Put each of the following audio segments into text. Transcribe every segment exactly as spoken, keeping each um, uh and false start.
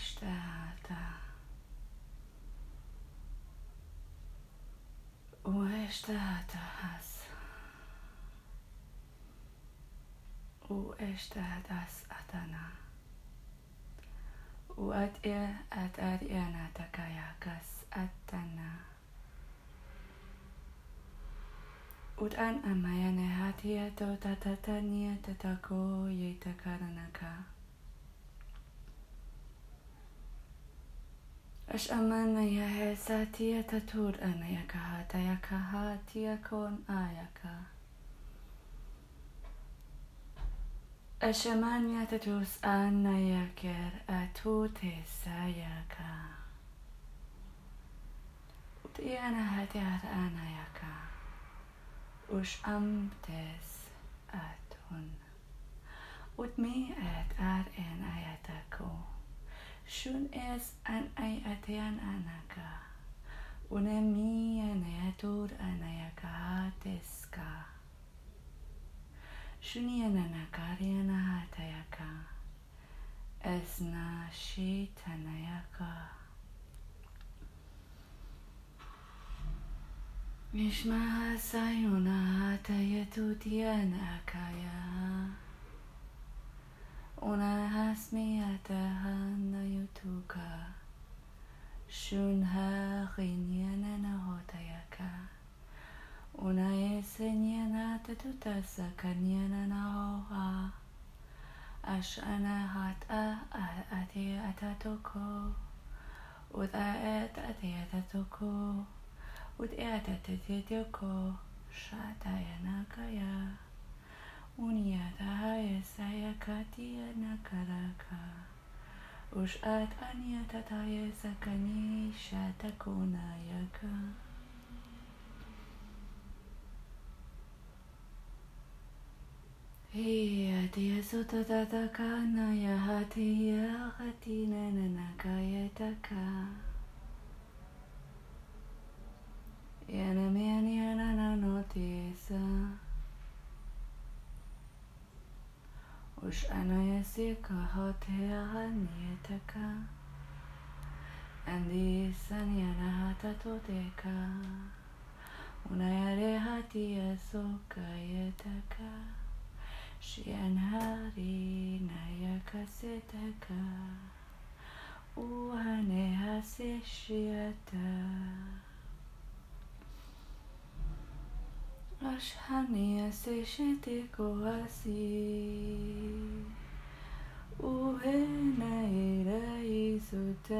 اشتعت واشتعت حس واشتعت اسعتنا واتئ اتارئنا تكاياكس اتنا وتأن أما ينهاتي أتو تتتني تتكو يتكرنكا أش أمان يهساتي تتور أنا يكهات يكهات يكون آيكا أش أمان يتتوس أنا يكر أتو تسايكا وتأي أنا هاتي أنا يكا وش أمتس أتون وتمي أت أر إن أيتكو شون إس أن أيتيان أناكا ونمي أنيتور أنيكاتسكا شوني أنانكاري أنهاتيكا إسنا شيت أنيكا Nishmaha sayuna hatayatutiana akaya Unahasmiyatahana yutuka Shunha ghinyana nahotayaka Unayesenyana tatutasa kanyana nahoha Ashana hata ati atatoko Udaet ati atatoko Udeta tetioko shatyanakaya Unyatahaya sayakatiya nakaraka Ushat anyatataya sakani shatakunayaka Hiyatiya sutatataka nayahatiya hatina nanakayataka Yana miani yana na notisa Ush anayasika hotea nietaka Andisan yana hatatoteka Unayare hatia sokayetaka Shianhari nayakasetaka Uhanehasishiata Ashaniya seshite kohasi Uhena irai suta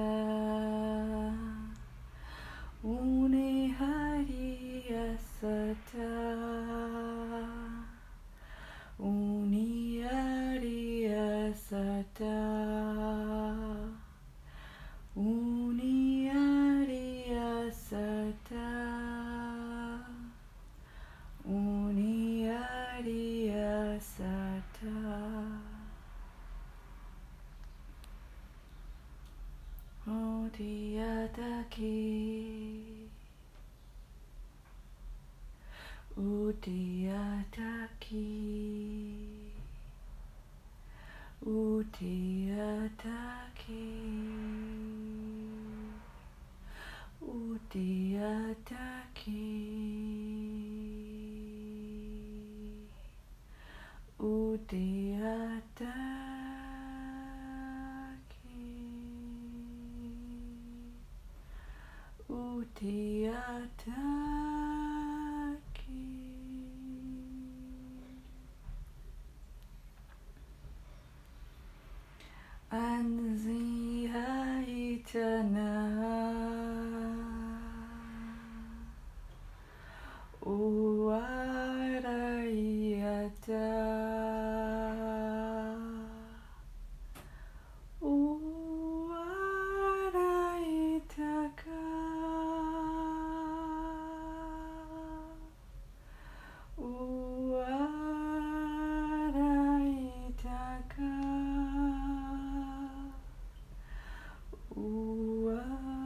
Une hari asata Uni hari asata Uni hari asata Uniyariya sata Udiyataki Udiyataki Udiyataki Udiyataki Udiyataki Udiyataki Anzihaitana Uwarayata Ooh, wow.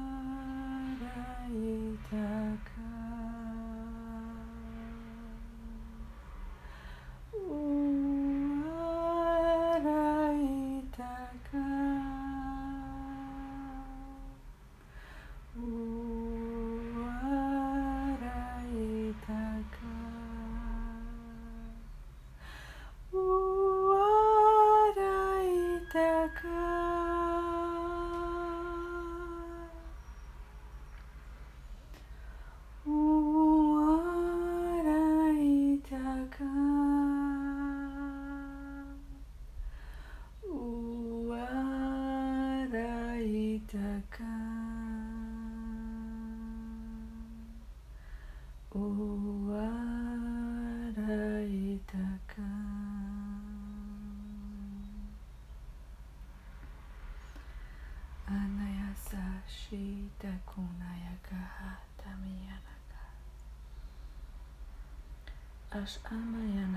Ush'amaya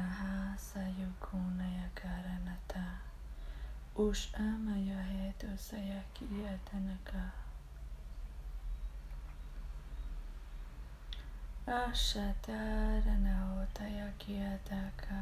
sayukuna karanata. Ush'amaya hetu sayakiyatanaka. Ashatarana otayakiyataka.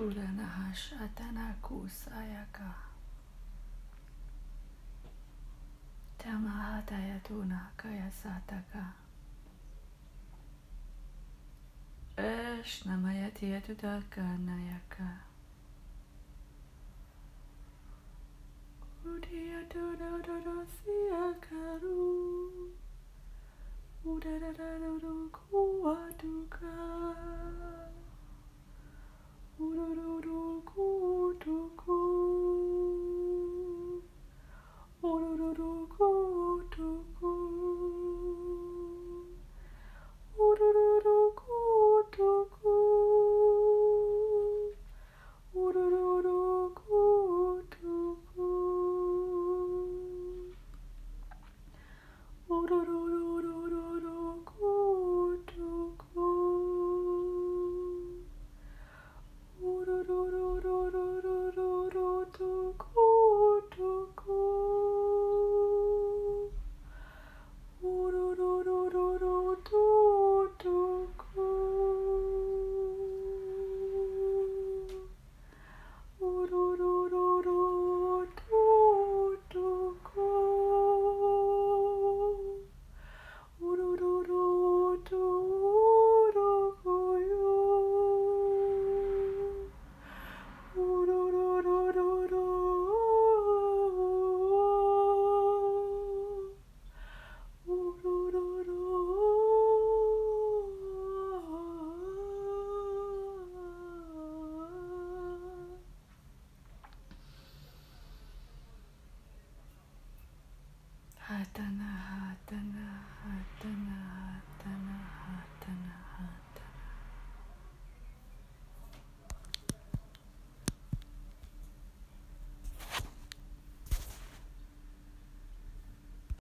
Surana Shatana Kusayaka Tamahatayatuna Kayasataka Ashnamayatiyatudaka Nayaka Udiyatudododosiyakaru Udadadadodokuwatuka Ooh, ooh, ooh, ooh, ooh, ooh, ooh.